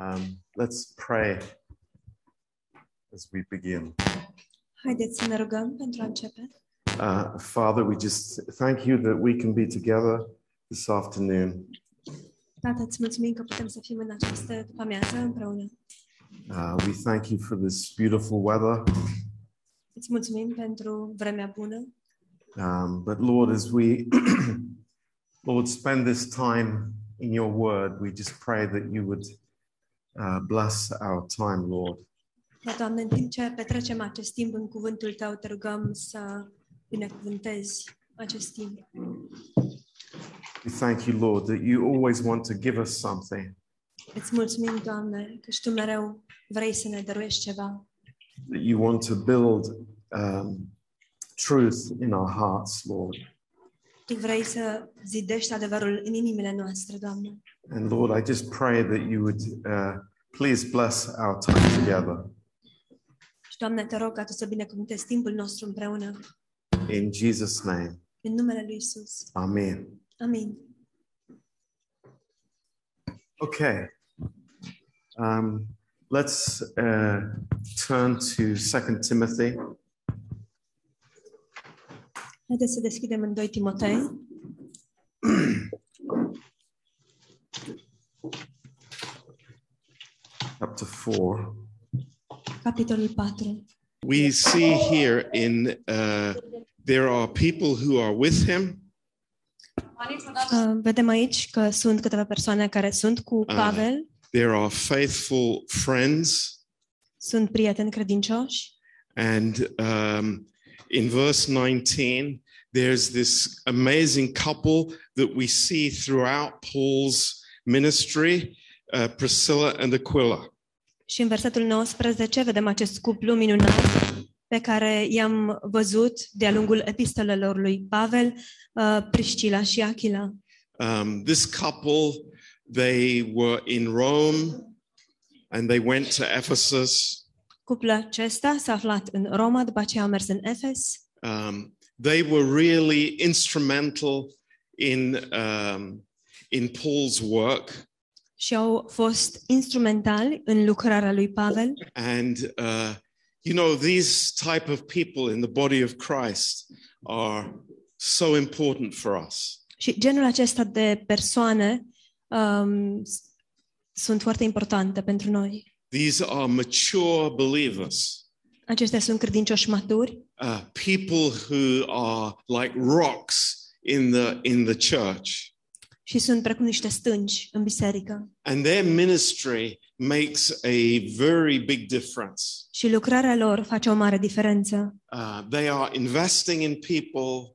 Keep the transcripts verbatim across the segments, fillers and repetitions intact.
Um, let's pray as we begin. Haideți să ne rugăm pentru a începe. Uh, Father, we just thank you that we can be together this afternoon. Tată, îți mulțumim că putem să fim în această după-amiază împreună. Uh, we thank you for this beautiful weather. Îți mulțumim pentru vremea bună. Um, but Lord, as we Lord spend this time in your word, we just pray that you would uh, bless our time, Lord. Doamne, în timp ce petrecem acest timp în cuvântul tău, te rugăm să binecuvântezi acest timp. We thank you, Lord, that you always want to give us something. Îți mulțumim, Doamne, că și tu mereu vrei să ne dăruiești ceva. That you want to build um, truth in our hearts, Lord. Tu vrei să zidești adevărul în inimile noastre, Doamne. And Lord, I just pray that you would uh, please bless our time together. Și Doamne, te rog ca tu să binecuvântezi timpul nostru împreună. In Jesus' name. În numele lui Isus. Amen. Amen. Okay. Um, let's uh, turn to Second Timothy. Haideți să deschidem în doi Timotei. Chapter four. Capitolul patru. We see here in uh, there are people who are with him. Uh, vedem aici că sunt câteva persoane care sunt cu Pavel. Uh, there are faithful friends. Sunt prieteni credincioși. And um, in verse nineteen, there's this amazing couple that we see throughout Paul's ministry, uh, Priscilla and Aquila. Și în versetul nouăsprezece vedem acest cuplu minunat pe care i-am văzut de-a lungul epistolelor lui Pavel, uh, Priscilla și Aquila. Um, this couple, they were in Rome and they went to Ephesus. Cuplul acesta s-a aflat în Roma, după aceea au mers în Efes. Um, they were really instrumental in um, in Paul's work. Și au fost instrumentali în lucrarea lui Pavel. And uh, you know, these type of people in the body of Christ are so important for us. Și genul acesta de persoane um, sunt foarte importante pentru noi. These are mature believers. Aceștia sunt credincioși maturi. Uh, people who are like rocks in the in the church. Și sunt precum niște stânci în biserică. And their ministry makes a very big difference. Și lucrarea lor face o mare diferență. Uh, they are investing in people.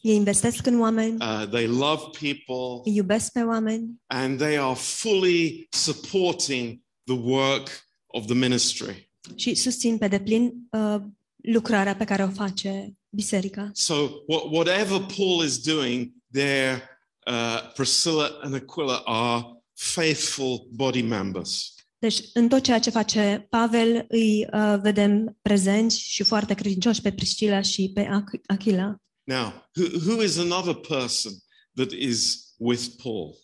Ei investesc în oameni. Uh, they love people. Îi iubesc pe oameni. And they are fully supporting the work of the ministry. Și susțin pe deplin uh, lucrarea pe care o face biserica. So whatever Paul is doing, their uh, Priscilla and Aquila are faithful body members. Deci în tot ceea ce face Pavel îi uh, vedem prezenți și foarte credincioși pe Priscilla și pe Aquila. Now, who, who is another person that is with Paul?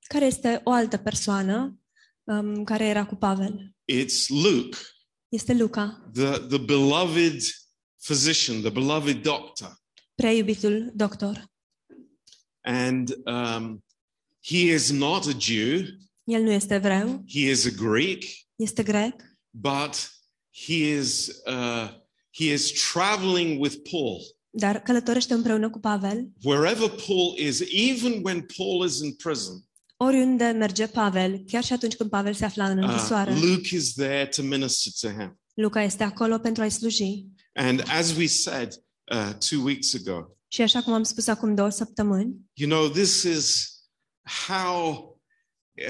Care este o altă persoană Um, care era cu Pavel? It's Luke. Este Luca. The the beloved physician, the beloved doctor. Prea iubitul doctor. And um, he is not a Jew. El nu este evreu. He is a Greek. Este grec. But he is uh, he is traveling with Paul. Dar călătorește împreună cu Pavel. Wherever Paul is, even when Paul is in prison. Oriunde merge Pavel, chiar și atunci când Pavel se afla în închisoare. Uh, Luke is there to minister to him. Luca este acolo pentru a-i sluji. And as we said uh, two weeks ago. Și așa cum am spus acum două săptămâni. You know, this is how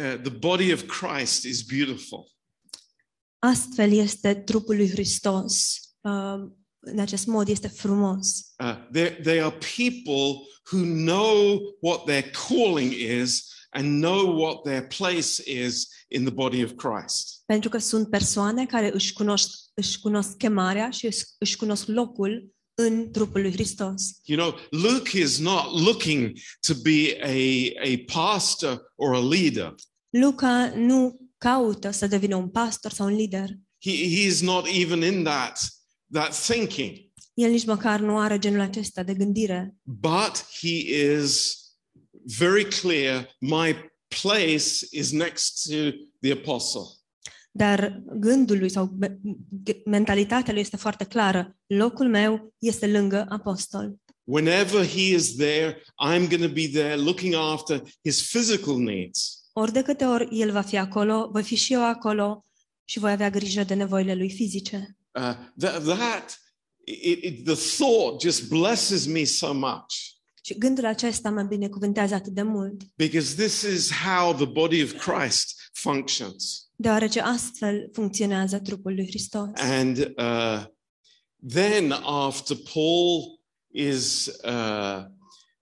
uh, the body of Christ is beautiful. Astfel este trupul lui Hristos. Uh, în acest mod este frumos. Uh, they, they are people who know what their calling is and know what their place is in the body of Christ. Pentru că sunt persoane care își cunosc își cunosc chemarea și își cunosc locul în trupul lui Hristos. You know, Luke is not looking to be a a pastor or a leader. Luca nu caută să devină un pastor sau un lider. He, he is not even in that, that thinking. El nici măcar nu are genul acesta de gândire. But he is very clear, my place is next to the apostle. Dar gândul lui sau mentalitatea lui este foarte clară. Locul meu este lângă apostol. Whenever he is there, I'm going to be there looking after his physical needs. Ori de câte ori el va fi acolo, voi fi și eu acolo și voi avea grijă de nevoile lui fizice. Uh, that, that it, it, the thought just blesses me so much. Și gândul acesta mă binecuvântează atât de mult. Because this is how the body of Christ functions. Deoarece astfel funcționează trupul lui Hristos. And uh, then after Paul is uh,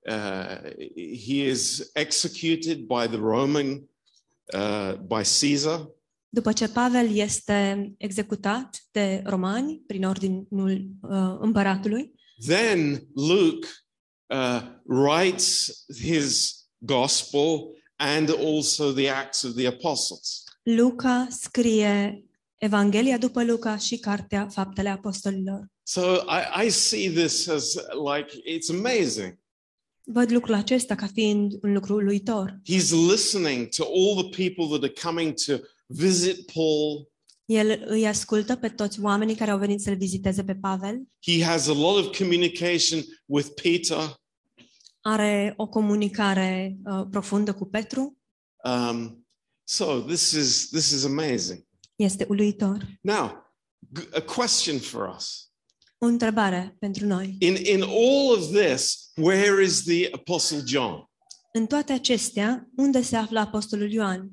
uh, he is executed by the Roman uh, by Caesar. După ce Pavel este executat de romani prin ordinul uh, împăratului. Then Luke uh, writes his gospel and also the Acts of the Apostles. Luca scrie Evanghelia după Luca și cartea Faptele Apostolilor. So I, I see this as like it's amazing. Văd lucrul acesta ca fiind un lucru uluitor. He's listening to all the people that are coming to visit Paul. El îi ascultă pe toți oamenii care au venit să-l viziteze pe Pavel. He has a lot of communication with Peter. Are o comunicare uh, profundă cu Petru. Um, So this is this is amazing. Este uluitor. Now, a question for us. O întrebare pentru noi. In in all of this, where is the Apostle John? În toate acestea, unde se află apostolul Ioan?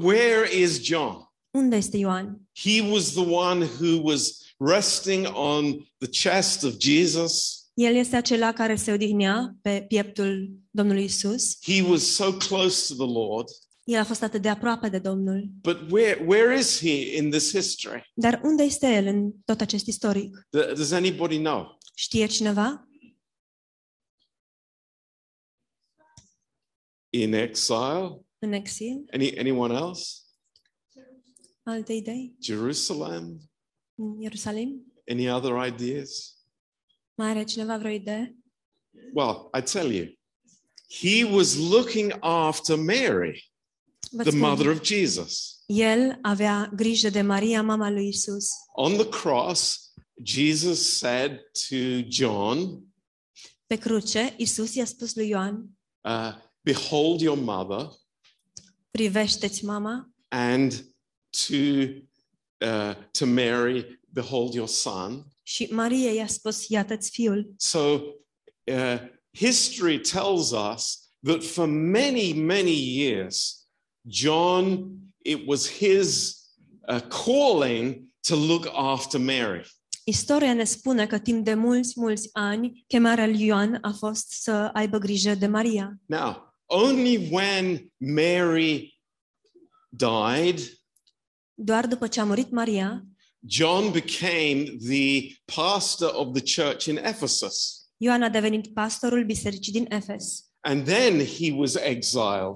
Where is John? Unde este Ioan? He was the one who was resting on the chest of Jesus. El este acela care se odihnea pe pieptul Domnului Isus. He was so close to the Lord. El a fost atât de aproape de Domnul. But where where is he in this history? Dar unde este el în tot acest istoric? Does anybody know? Știe cineva? In exile? În exil? Any anyone else? Alte idei? Jerusalem? Ierusalim? Any other ideas? Mai are cineva vreo idee? Well, I tell you. He was looking after Mary, the mother of Jesus. El avea grijă de Maria, mama lui Isus. On the cross, Jesus said to John, pe cruce, Isus i-a spus lui Ioan, uh, behold your mother. Privește-ți mama. And to uh, to Mary, behold your son. Și Maria i-a spus, iată-ți fiul. So uh, history tells us that for many many years John, it was his uh, calling to look after Mary. Istoria ne spune că timp de mulți, mulți ani, chemarea lui Ioan a fost să aibă grijă de Maria. Now, only when Mary died, doar după ce a murit Maria, John became the pastor of the church in Ephesus. Ioan a devenit pastorul bisericii din Efes. And then he was exiled.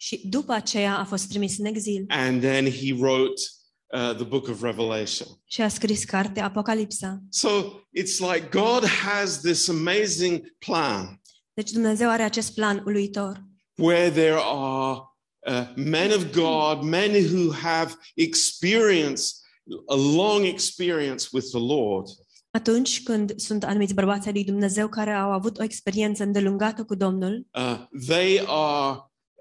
Și după aceea a fost trimis în exil. And then he wrote uh, the book of Revelation. Și a scris cartea Apocalipsa. So it's like God has this amazing plan. Deci Dumnezeu are acest plan uluitor. Where there are uh, men of God, men who have experience, a long experience with the Lord. Atunci când sunt anumiți bărbați ai lui Dumnezeu care au avut o experiență îndelungată cu Domnul, uh, they are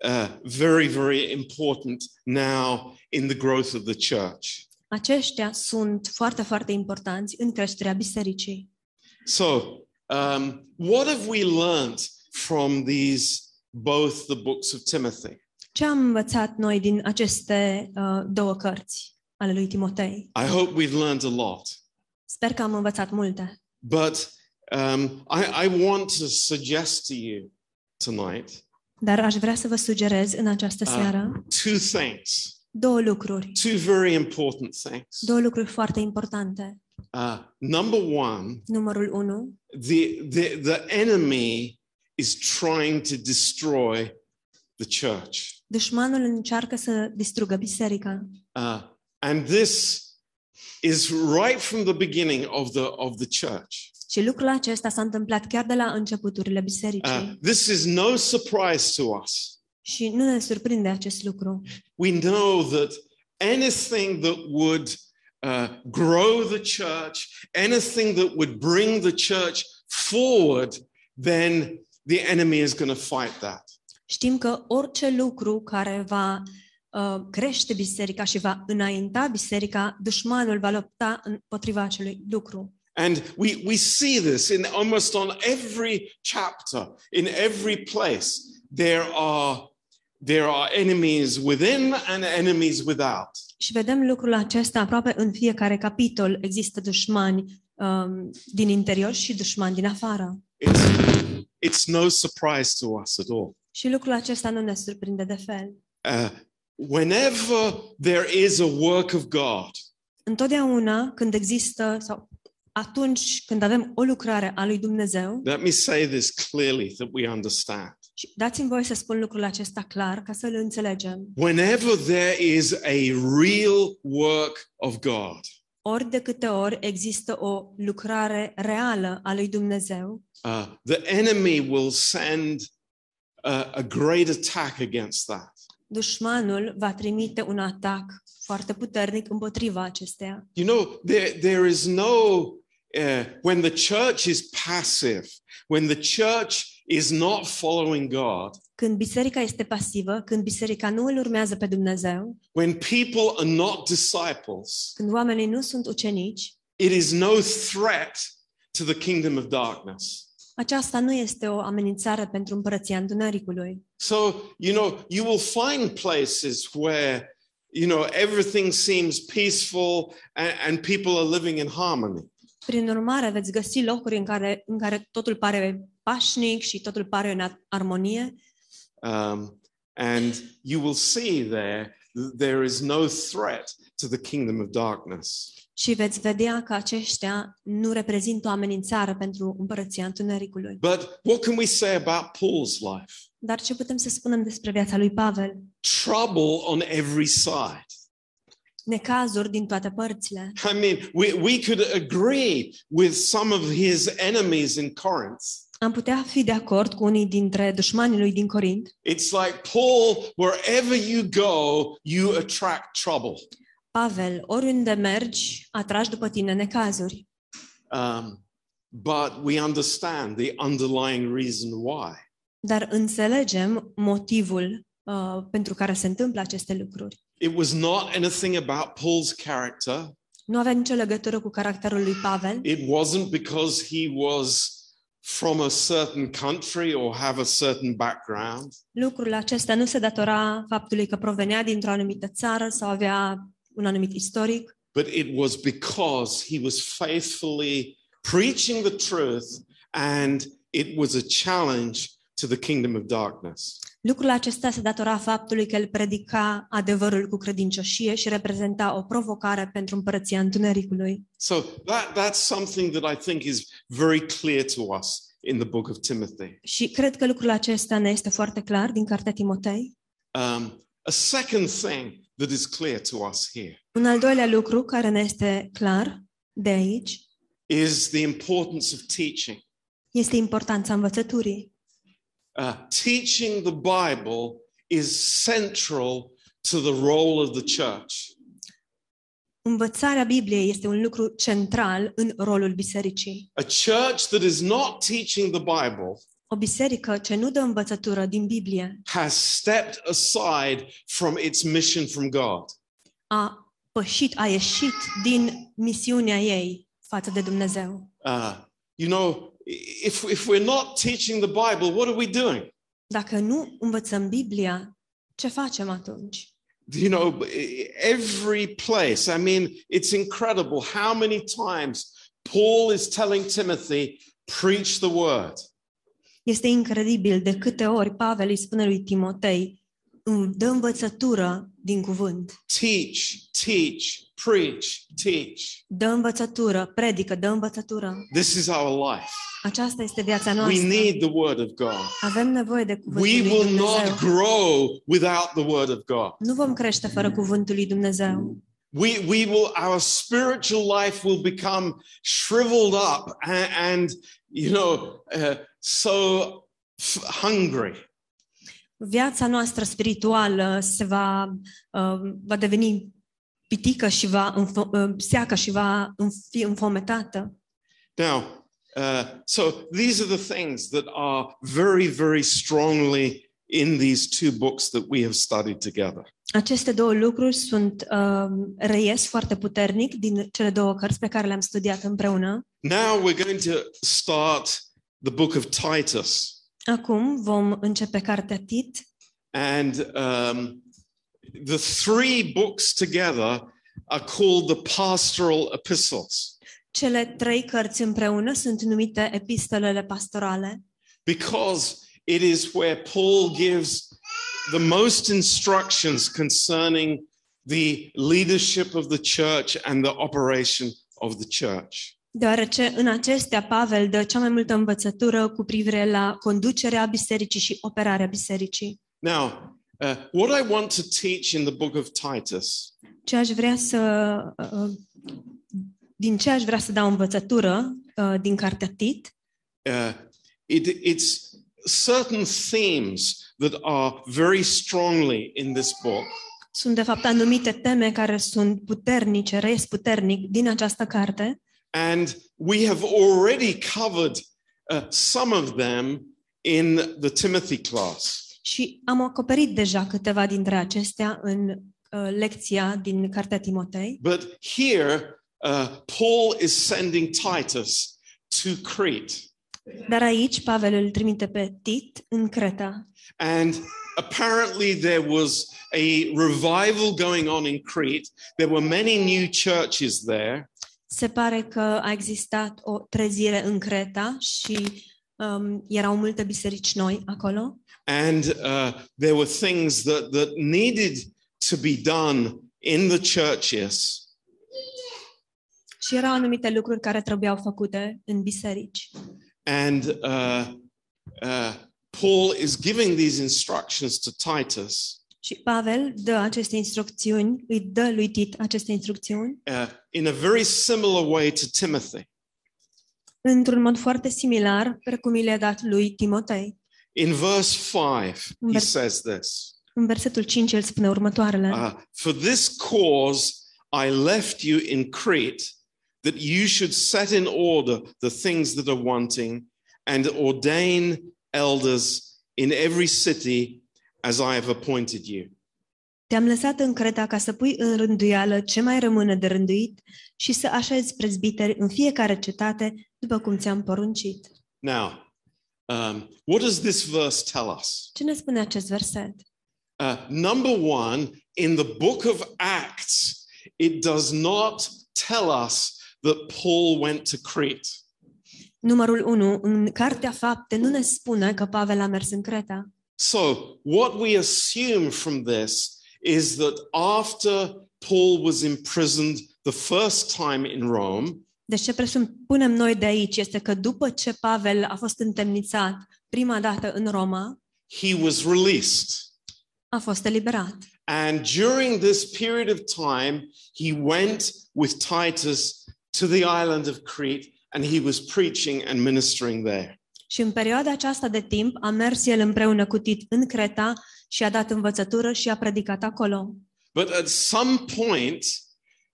Uh, very, very important now in the growth of the church. Aceștia sunt foarte, foarte importanți în creșterea bisericii. So, um, what have we learned from these both the books of Timothy? Ce am învățat noi din aceste uh, două cărți ale lui Timotei? I hope we've learned a lot. Sper că am învățat multe. But um, I, I want to suggest to you tonight. Dar aș vrea să vă sugerez în această seară uh, two things. Două lucruri. Two very important things. Două lucruri foarte importante. Uh, number one, numărul unu. The, the the enemy is trying to destroy the church. Dușmanul încearcă să distrugă biserica. Uh, and this is right from the beginning of the of the church. Și lucrul acesta s-a întâmplat chiar de la începuturile bisericii. Uh, this is no surprise to us. Și nu ne surprinde acest lucru. We know that anything that would uh, grow the church, anything that would bring the church forward, then the enemy is going to fight that. Știm că orice lucru care va uh, crește biserica și va înainta biserica, dușmanul va lupta împotriva acelui lucru. And we we see this in almost on every chapter, in every place. There are there are enemies within and enemies without. Și vedem lucrul acesta aproape în fiecare capitol. Există dușmani um, din interior și dușmani din afară. It's, it's no surprise to us at all. Și lucrul acesta nu ne surprinde de fel. Uh, whenever there is a work of God. Întotdeauna când există sau atunci când avem o lucrare a lui Dumnezeu. Let me say this clearly that we understand. Și dați-mi voie să spun lucrul acesta clar ca să-l înțelegem. Whenever there is a real work of God. Ori de câte ori există o lucrare reală a lui Dumnezeu. Uh, the enemy will send a great attack against that. Dușmanul va trimite un atac foarte puternic împotriva acesteia. You know, there there is no uh, when the church is passive, when the church is not following God. Când biserica este pasivă, când biserica nu îl urmează pe Dumnezeu. When people are not disciples. Când oamenii nu sunt ucenici. It is no threat to the kingdom of darkness. Aceasta nu este o amenințare pentru împărăția întunericului. So, you know, you will find places where, you know, everything seems peaceful and, and people are living in harmony. Prin urmare, veți găsi locuri în care în care totul pare pașnic și totul pare în armonie. Um, and you will see there there is no threat to the kingdom of darkness. Și veți vedea că aceștia nu reprezintă o amenințare pentru împărăția întunericului. But what can we say about Paul's life? Dar ce putem să spunem despre viața lui Pavel? Trouble on every side. Necazuri din toate părțile. I mean, we we could agree with some of his enemies in Corinth. Am putea fi de acord cu unii dintre dușmanii lui din Corint. It's like Paul, wherever you go, you attract trouble. Pavel, oriunde mergi, atragi după tine necazuri. Um, but we understand the underlying reason why. Dar înțelegem motivul uh, pentru care se întâmplă aceste lucruri. It was not anything about Paul's character. Nu avea nicio legătură cu caracterul lui Pavel. It wasn't because he was from a certain country or have a certain background. Lucrul acesta nu se datora faptului că provenea dintr-o anumită țară sau avea un anumit istoric. But it was because he was faithfully preaching the truth and it was a challenge to the kingdom of darkness. Lucrul acesta se datora faptului că el predica adevărul cu credincioșie și reprezenta o provocare pentru împărăția întunericului. So that that's something that I think is very clear to us in the book of Timothy. Și cred că lucrul acesta ne este foarte clar din cartea Timotei. Um, a second thing that is clear to us here. Un al doilea lucru care ne este clar de aici is the importance of teaching. Este importanța învățăturii. Uh, teaching the Bible is central to the role of the church. Învățarea Bibliei este un lucru central în rolul bisericii. A church that is not teaching the Bible. O biserică ce nu dă învățătură din Biblie has stepped aside from its mission from God. A pășit, a ieșit din misiunea ei față de Dumnezeu. Uh, you know, if if we're not teaching the Bible, what are we doing? Dacă nu învățăm Biblia, ce facem atunci? You know, every place. I mean, it's incredible how many times Paul is telling Timothy, preach the word. Este incredibil de câte ori Pavel îi spune lui Timotei, dă învățătură din cuvânt. Teach, teach, preach, teach. Dă învățătură, predică, dă învățătură. This is our life. Aceasta este viața noastră. We need the word of God. Avem nevoie de cuvântul lui Dumnezeu. We will not grow without the word of God. Nu vom crește fără cuvântul lui Dumnezeu. We, we will, our spiritual life will become shriveled up and, and you know, uh, so f- hungry. Viața noastră spirituală se va, uh, va deveni pitică și va înfo- uh, seacă și va fi înfometată. Now, uh, so these are the things that are very, very strongly in these two books that we have studied together. Aceste două lucruri sunt um, reies foarte puternic din cele două cărți pe care le-am studiat împreună. Now we're going to start the book of Titus. Acum vom începe cartea Tit. And um, the three books together are called the pastoral epistles. Cele trei cărți împreună sunt numite epistolele pastorale. Because it is where Paul gives the most instructions concerning the leadership of the church and the operation of the church. Deoarece în acestea Pavel dă cea mai multă învățătură cu privire la conducerea bisericii și operarea bisericii. Now, uh, what I want to teach in the book of Titus. Ce aș vrea să uh, din ce aș vrea să dau învățătură uh, din cartea Tit? Uh, it, it's certain themes that are very strongly in this book. Sunt de fapt anumite teme care sunt puternice, reies puternic din această carte. And we have already covered uh, some of them in the Timothy class. Și am acoperit deja câteva dintre acestea în uh, lecția din cartea Timotei. But here uh, Paul is sending Titus to Crete. Dar aici Pavel îl trimite pe Tit în Creta. And apparently there was a revival going on in Crete. There were many new churches there. Se pare că a existat o trezire în Creta și um, erau multe biserici noi acolo. And uh, there were things that that needed to be done in the churches. Și erau anumite lucruri care trebuiau făcute în biserici. And uh, uh, Paul is giving these instructions to Titus. Și Pavel dă aceste instrucțiuni, îi dă lui Tit aceste instrucțiuni. Uh, in a very similar way to Timothy. Într-un mod foarte similar, precum i le-a dat lui Timotei. In verse five, he says this. În versetul cinci el spune următoarele. Uh, For this cause I left you in Crete, that you should set in order the things that are wanting and ordain elders in every city as I have appointed you. Te-am lăsat în Creta ca să pui în rânduială ce mai rămâne de rânduit și să așezi prezbiteri în fiecare cetate după cum ți-am poruncit. Now, um, what does this verse tell us? Ce ne spune acest verset? Uh, number one, in the book of Acts, it does not tell us that Paul went to Crete. Numărul unu, în Cartea Fapte nu ne spune că Pavel a mers în Creta. So, what we assume from this is that after Paul was imprisoned the first time in Rome, deci ce presupunem noi de aici este că după ce Pavel a fost întemnițat prima dată în Roma, he was released. A fost eliberat. And during this period of time, he went with Titus to the island of Crete and he was preaching and ministering there. Și în perioada aceasta de timp a mers el împreună cu Tit în Creta și a dat învățătură și a predicat acolo. But at some point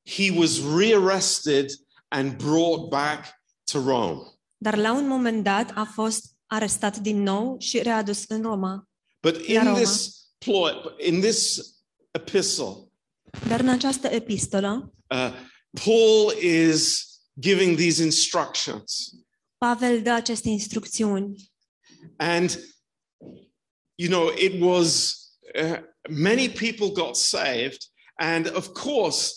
he was rearrested and brought back to Rome. Dar la un moment dat a fost arestat din nou și readus în Roma. But in Roma. this in this epistle. Dar în această epistolă, uh, Paul is giving these instructions. Pavel dă aceste instrucțiuni. And you know, it was uh, many people got saved and of course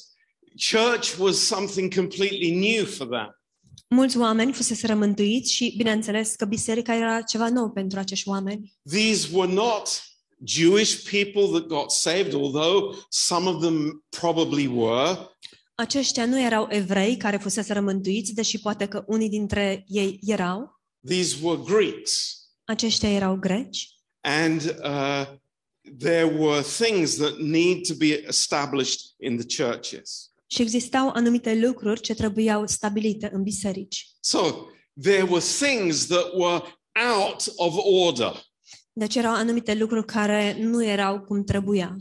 church was something completely new for them. Mulți oameni fuseseră mântuiți și bineînțeles că biserica era ceva nou pentru acești oameni. These were not Jewish people that got saved, although some of them probably were. Aceștia nu erau evrei care fuseseră mântuiți, deși poate că unii dintre ei erau. These were Greeks. Aceștia erau greci. And uh, there were things that need to be established in the churches. Și existau anumite lucruri ce trebuiau stabilite în biserici. So there were things that were out of order. Deci erau anumite lucruri care nu erau cum trebuia.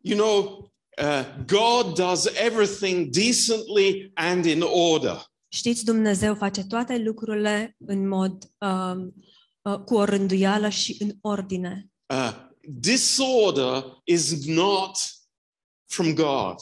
You know, uh, God does everything decently and in order. Știți, Dumnezeu face toate lucrurile în mod uh, uh, cu o rânduială și în ordine. Uh, disorder is not from God.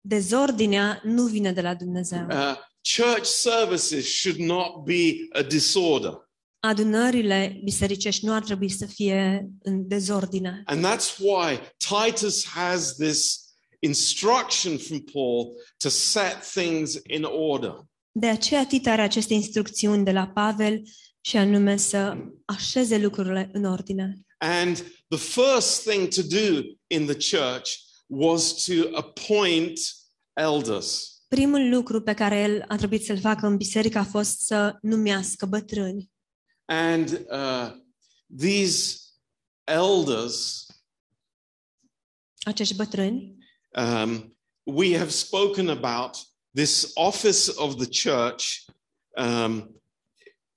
Dezordinea nu vine de la Dumnezeu. Uh, church services should not be a disorder. Adunările bisericești nu ar trebui să fie în dezordine. And that's why Titus has this instruction from Paul to set things in order. De aceea Titus are aceste instrucțiuni de la Pavel și anume să așeze lucrurile în ordine. And the first thing to do in the church was to appoint elders. Primul lucru pe care el a trebuit să-l facă în biserică a fost să numească bătrâni. And uh, these elders, acești bătrâni, um, we have spoken about this office of the church um,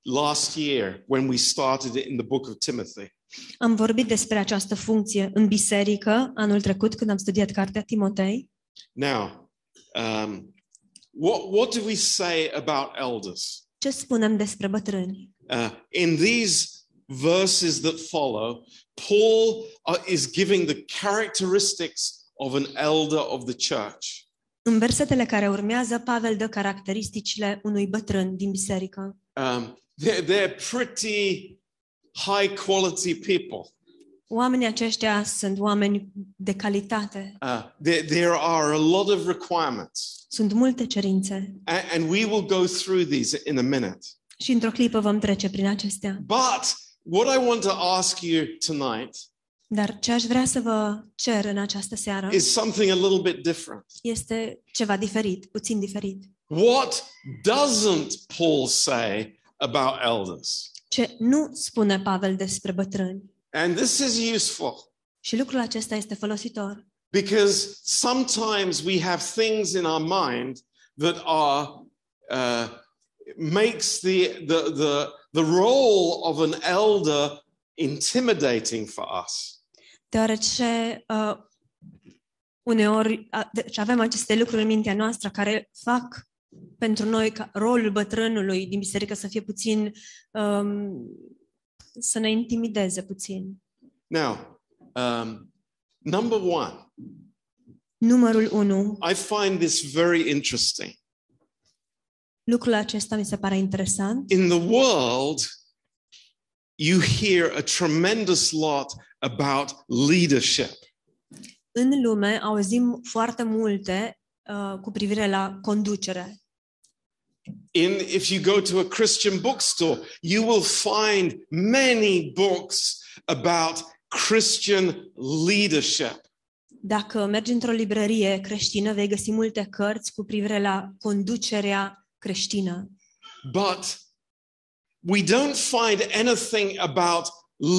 last year when we started it in the book of Timothy. Am vorbit despre această funcție în biserică anul trecut când am studiat cartea Timotei. Now, um, what, what do we say about elders? Ce spunem despre bătrâni? Uh, in these verses that follow, Paul uh, is giving the characteristics of an elder of the church. În versetele care urmează, Pavel dă caracteristicile unui bătrân din biserică. Um, they're, they're pretty high quality people. Oamenii aceștia sunt oameni de calitate. Uh, there, there are a lot of requirements. Sunt multe cerințe. And, and we will go through these in a minute. Și într-o clipă vom trece prin acestea. But what I want to ask you tonight. Dar ce aș vrea să vă cer în această seară? Is something a little bit different. Este ceva diferit, puțin diferit. What doesn't Paul say about elders? Ce nu spune Pavel despre bătrâni? And this is useful. Și lucrul acesta este folositor. Because sometimes we have things in our mind that are uh, makes the, the the the role of an elder intimidating for us. Deoarece uh, uneori a, deci avem aceste lucruri în mintea noastră care fac pentru noi ca rolul bătrânului din biserică să fie puțin um, să ne intimideze puțin. Now, um, number one. Numărul unu. I find this very interesting. Lucrul acesta mi se pare interesant. In the world, you hear a tremendous lot about leadership. În lume auzim foarte multe uh, cu privire la conducere. In if you go to a Christian bookstore, you will find many books about Christian leadership. Dacă mergi într-o librărie creștină, vei găsi multe cărți cu privire la conducerea creștină. But we don't find anything about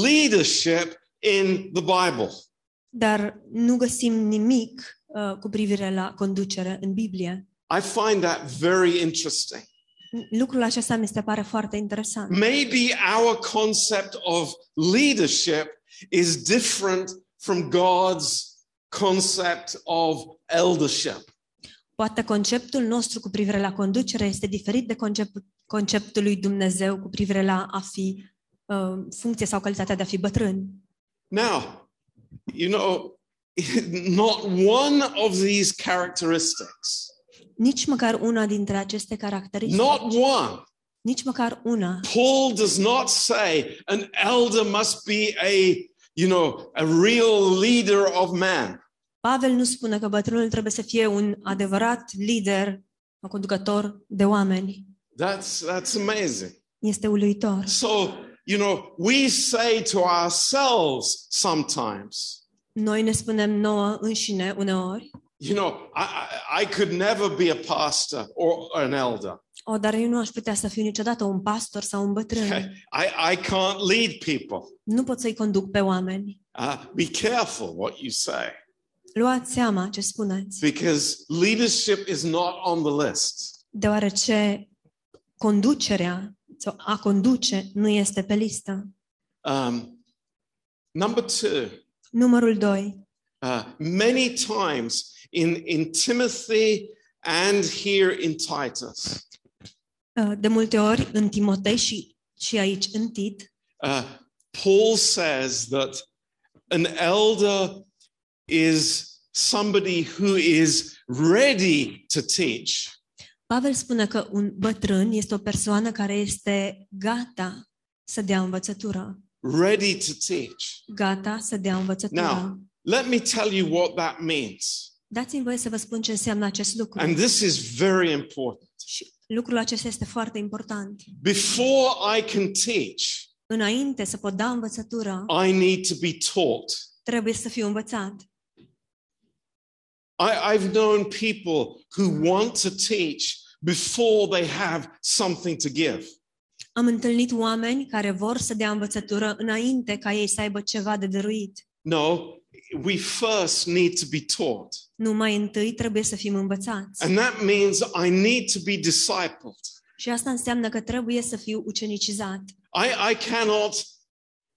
leadership in the Bible. Dar nu găsim nimic uh, cu privire la conducere în Biblie. I find that very interesting. Lucrul acesta mi se pare foarte interesant. Maybe our concept of leadership is different from God's concept of eldership. Poate conceptul nostru cu privire la conducere este diferit de concept, conceptul lui Dumnezeu cu privire la a fi uh, funcție sau calitatea de a fi bătrân. Now, you know, not one of these characteristics. Nici măcar una dintre aceste caracteristici. Not one. Nici măcar una. Paul does not say an elder must be a, you know, a real leader of man. Pavel nu spune că bătrânul trebuie să fie un adevărat lider, un conducător de oameni. That's that's amazing. Este uluitor. So You know, we say to ourselves sometimes. Noi ne spunem nouă înșine uneori. You know, I, I, I could never be a pastor or an elder. O, dar eu nu aș putea să fiu niciodată un pastor sau un bătrân. I, I can't lead people. Nu pot să-i conduc pe oameni. Uh, be careful what you say. Luați seama ce spuneți. Because leadership is not on the list. Deoarece conducerea sau a conduce nu este pe listă. Um, number two. Numărul doi. Uh, many times in, in Timothy and here in Titus. Uh, de multe ori în Timotei și, și aici în Tit. Uh, Paul says that an elder is somebody who is ready to teach. Pavel spune că un bătrân este o persoană care este gata să dea învățătură. Ready to teach. Gata să dea învățătură. Now, let me tell you what that means. Dați-mi voie să vă spun ce înseamnă acest lucru. And this is very important. Și lucrul acesta este foarte important. Before I can teach, înainte să pot da învățătura, I need to be taught. Trebuie să fiu învățat. I, I've known people who want to teach before they have something to give. Am întâlnit oameni care vor să dea învățătură înainte ca ei să aibă ceva de dăruit. No, we first need to be taught. Nu, mai întâi trebuie să fim învățați. And that means I need to be discipled. Și asta înseamnă că trebuie să fiu ucenicizat. I, I cannot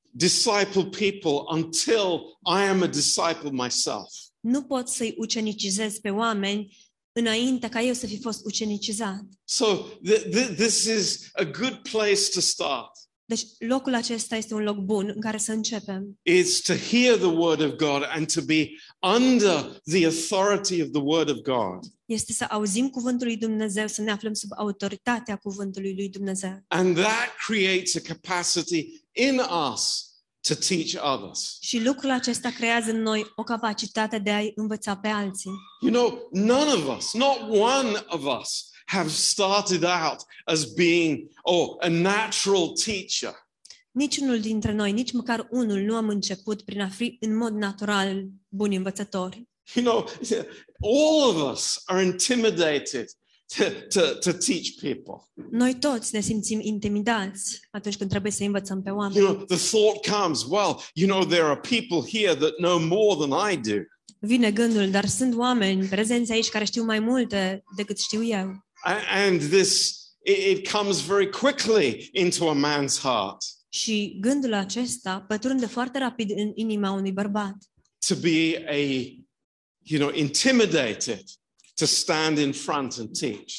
disciple people until I am a disciple myself. Nu pot să-i ucenicizez pe oameni înainte ca eu să fi fost ucenicizat. So th- th- this is a good place to start. Deci locul acesta este un loc bun în care să începem. It's to hear the word of God and to be under the authority of the word of God. Este să auzim cuvântul lui Dumnezeu, să ne aflăm sub autoritatea cuvântului lui Dumnezeu. And that creates a capacity in us to teach others. Și lucrul acesta creează în noi o capacitate de a învăța pe alții. You know, none of us, not one of us have started out as being oh, a natural teacher. Niciunul dintre noi, nici măcar unul, nu am început prin a fi în mod natural buni învățători. You know, all of us are intimidated to, to, to teach people. Noi toți ne simțim intimidați atunci când trebuie să învățăm pe oameni. You know, the thought comes, well, you know, there are people here that know more than I do. Vine gândul, dar sunt oameni prezenți aici care știu mai multe decât știu eu. And this it comes very quickly into a man's heart. Și gândul acesta pătrunde foarte rapid în inima unui bărbat. To be a you know intimidated to stand in front and teach.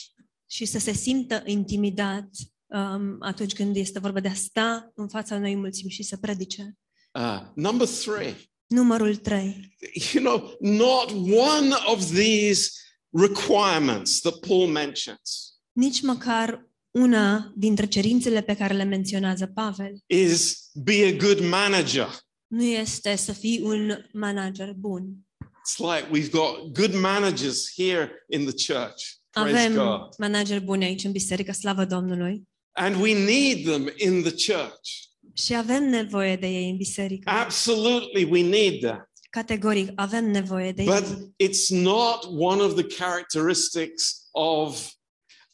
Și să se simtă intimidat um, atunci când este vorba de a sta în fața unei mulțimi și să predice. Uh, number three. Numărul trei. You know, not one of these requirements that Paul mentions. Nici măcar una dintre cerințele pe care le menționează Pavel. Is be a good manager. Nu este să fii un manager bun. It's like we've got good managers here in the church. Praise God. Avem manageri buni aici în biserică, slavă Domnului. And we need them in the church. Și avem nevoie de ei în biserică. Absolutely, we need them. Categoric, avem nevoie de ei. But it's not one of the characteristics of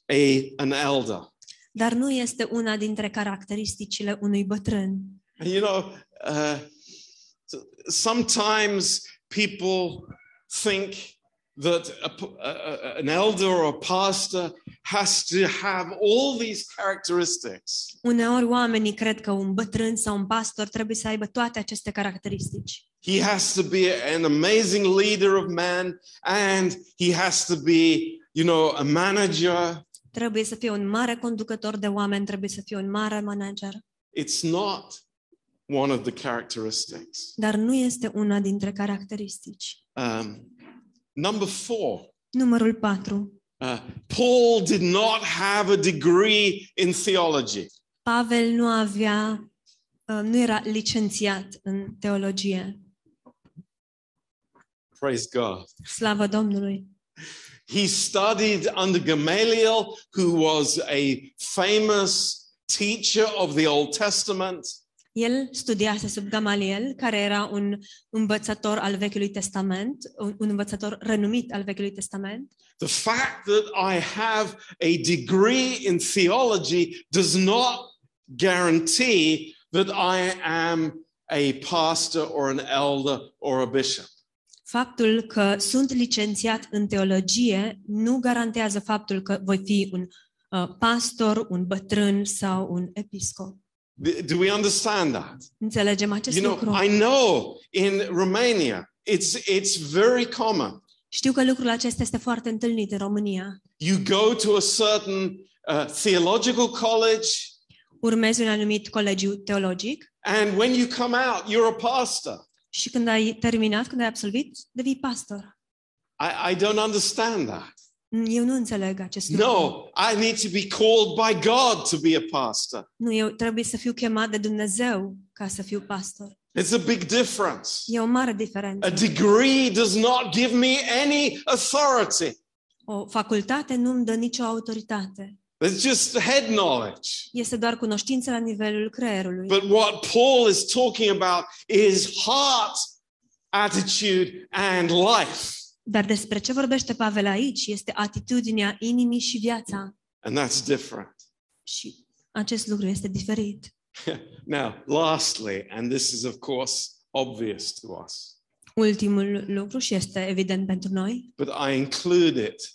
a an elder. Dar nu este una dintre caracteristicile unui bătrân. And you know, uh, sometimes people think that a, a, an elder or a pastor has to have all these characteristics. Uneori oamenii cred că un bătrân sau un pastor trebuie să aibă toate aceste caracteristici. He has to be an amazing leader of men and he has to be, you know, a manager. Trebuie să fie un mare conducător de oameni, trebuie să fie un mare manager. It's not one of the characteristics. Dar nu este una dintre caracteristici. Um, Number four. Numărul patru. Uh, Paul did not have a degree in theology. Pavel nu avea, uh, nu era licențiat în teologie. Praise God. Slavă Domnului. He studied under Gamaliel, who was a famous teacher of the Old Testament. El studiase sub Gamaliel, care era un învățător al Vechiului Testament, un învățător renumit al Vechiului Testament. The fact that I have a degree in theology does not guarantee that I am a pastor or an elder or a bishop. Faptul că sunt licențiat în teologie nu garantează faptul că voi fi un uh, pastor, un bătrân sau un episcop. Do we understand that? Înțelegem acest you lucru. Know, I know in Romania it's it's very common. Știu că lucrul acesta este foarte întâlnit în România. You go to a certain uh, theological college. Urmezi un anumit colegiu teologic. And when you come out, you're a pastor. Și când ai terminat, când ai absolvit, devii pastor. I, I don't understand that. Eu nu înțeleg acest lucru. No, I need to be called by God to be a pastor. Nu, eu trebuie să fiu chemat de Dumnezeu ca să fiu pastor. It's a big difference. E o mare diferență. A degree does not give me any authority. O facultate nu îmi dă nicio autoritate. It's just head knowledge. Este doar cunoștință la nivelul creierului. But what Paul is talking about is heart, attitude and life. Dar despre ce vorbește Pavel aici este atitudinea inimii și viața. And that's different. Și acest lucru este diferit. Now, lastly, and this is of course obvious to us. Ultimul lucru și este evident pentru noi. But I include it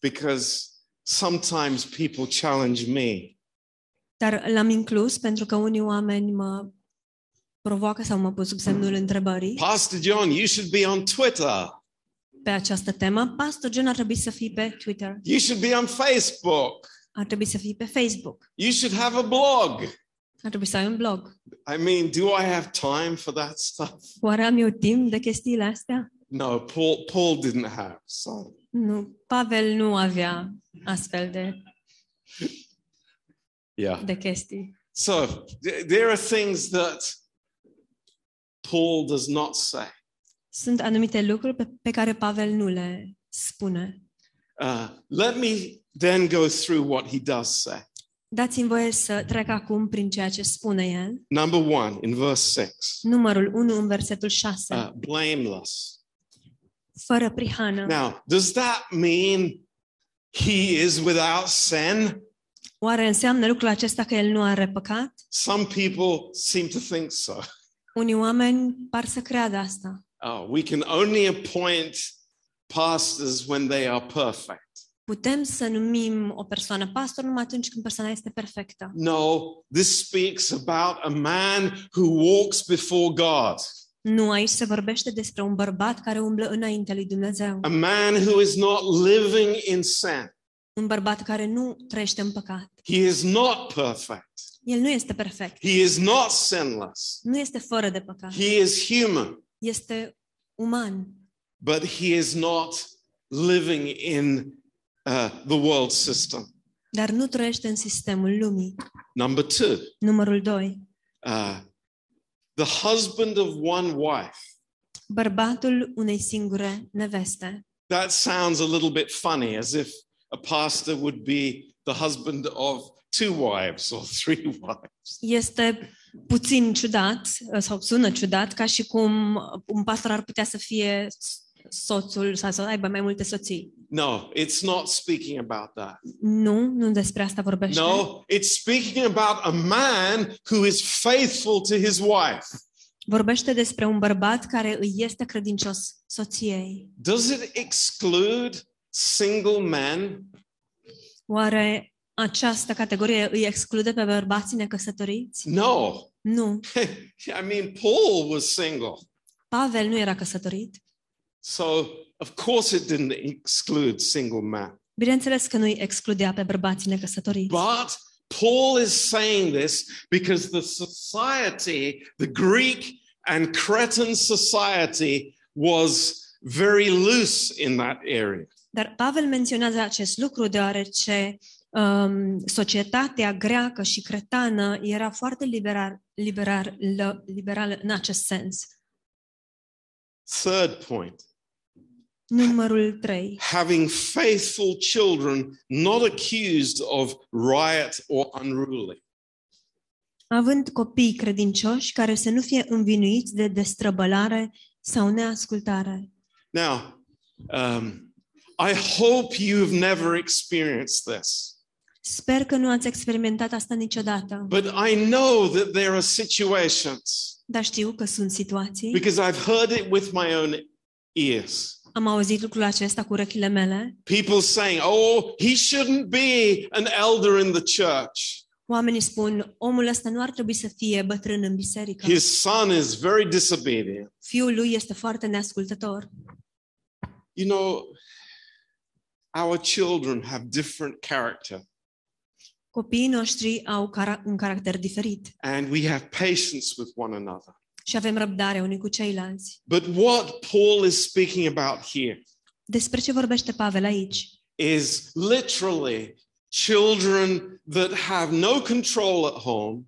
because sometimes people challenge me. Dar l-am inclus pentru că unii oameni mă provoacă sau mă pun sub semnul întrebării. Pastor John, you should be on Twitter. Pe această temă, Pastor John, ar trebui să fii pe Twitter. You should be on Facebook. Ar trebui să fii pe Facebook. You should have a blog. Ar trebui să ai un blog. I mean, do I have time for that stuff? Oare am eu timp de chestiile astea? No, Paul, Paul didn't have. So. Nu, Pavel nu avea astfel de yeah. de chestii. So, there are things that Paul does not say. Sunt anumite lucruri pe, pe care Pavel nu le spune. Uh, let me then go through what he does say. Dați-mi voie să trec acum prin ceea ce spune el. Number one, in verse six. Numărul unu în versetul șase. Uh, blameless. Fără prihană. Now, does that mean he is without sin? Oare înseamnă lucrul acesta că el nu are păcat? Some people seem to think so. Unii oameni par să creadă asta. Oh, we can only appoint pastors when they are perfect. Putem să numim o persoană pastor numai atunci când persoana este perfectă. No, this speaks about a man who walks before God. Nu, aici se vorbește despre un bărbat care umblă înaintea lui Dumnezeu. A man who is not living in sin. Un bărbat care nu trăiește în păcat. He is not perfect. El nu este perfect. He is not sinless. Nu este fără de păcat. He is human. Este uman. But he is not living in uh, the world system. Dar nu trăiește în sistemul lumii. Number two. Numărul doi. Uh, The husband of one wife. Bărbatul unei singure neveste. That sounds a little bit funny, as if a pastor would be the husband of two wives or three wives. Este puțin ciudat, sau sună ciudat, ca și cum un pastor ar putea să fie soțul sau să aibă mai multe soții. No, it's not speaking about that. Nu, nu despre asta vorbește. No, it's speaking about a man who is faithful to his wife. Vorbește despre un bărbat care îi este credincios soției. Does it exclude single men? Oare această categorie îi exclude pe bărbații necăsătoriți? No. Nu. I mean, Paul was single. Pavel nu era căsătorit. So, of course it didn't exclude single men. Bineînțeles că nu îi excludea pe bărbații necăsătoriți. But Paul is saying this because the society, the Greek and Cretan society was very loose in that area. Dar Pavel menționează acest lucru deoarece um, societatea greacă și cretană era foarte liberal, liberal, liberal în acest sens. Third point. Numărul trei. Having faithful children not accused of riot or unruly. Având copii credincioși care să nu fie învinuiți de destrăbălare sau neascultare. Now, um, I hope you've never experienced this. Sper că nu ați experimentat asta niciodată. But I know that there are situations. Dar știu că sunt situații. Because I've heard it with my own ears. Am auzit lucrul acesta cu urechile mele. People saying, "Oh, he shouldn't be an elder in the church." Oamenii spun, omul ăsta nu ar trebui să fie bătrân în biserică. His son is very disobedient. Fiul lui este foarte neascultător. You know, our children have different character. Copiii noștri au car- un caracter diferit. And we have patience with one another. Și avem răbdare unii cu ceilalți. But what Paul is speaking about here? Despre ce vorbește Pavel aici? Is literally children that have no control at home.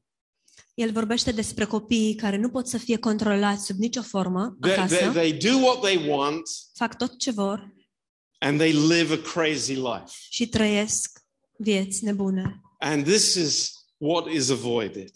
El vorbește despre copiii care nu pot să fie controlați sub nicio formă acasă. They, they, they do what they want. Fac tot ce vor. And they live a crazy life. Și trăiesc vieți nebune. And this is what is avoided.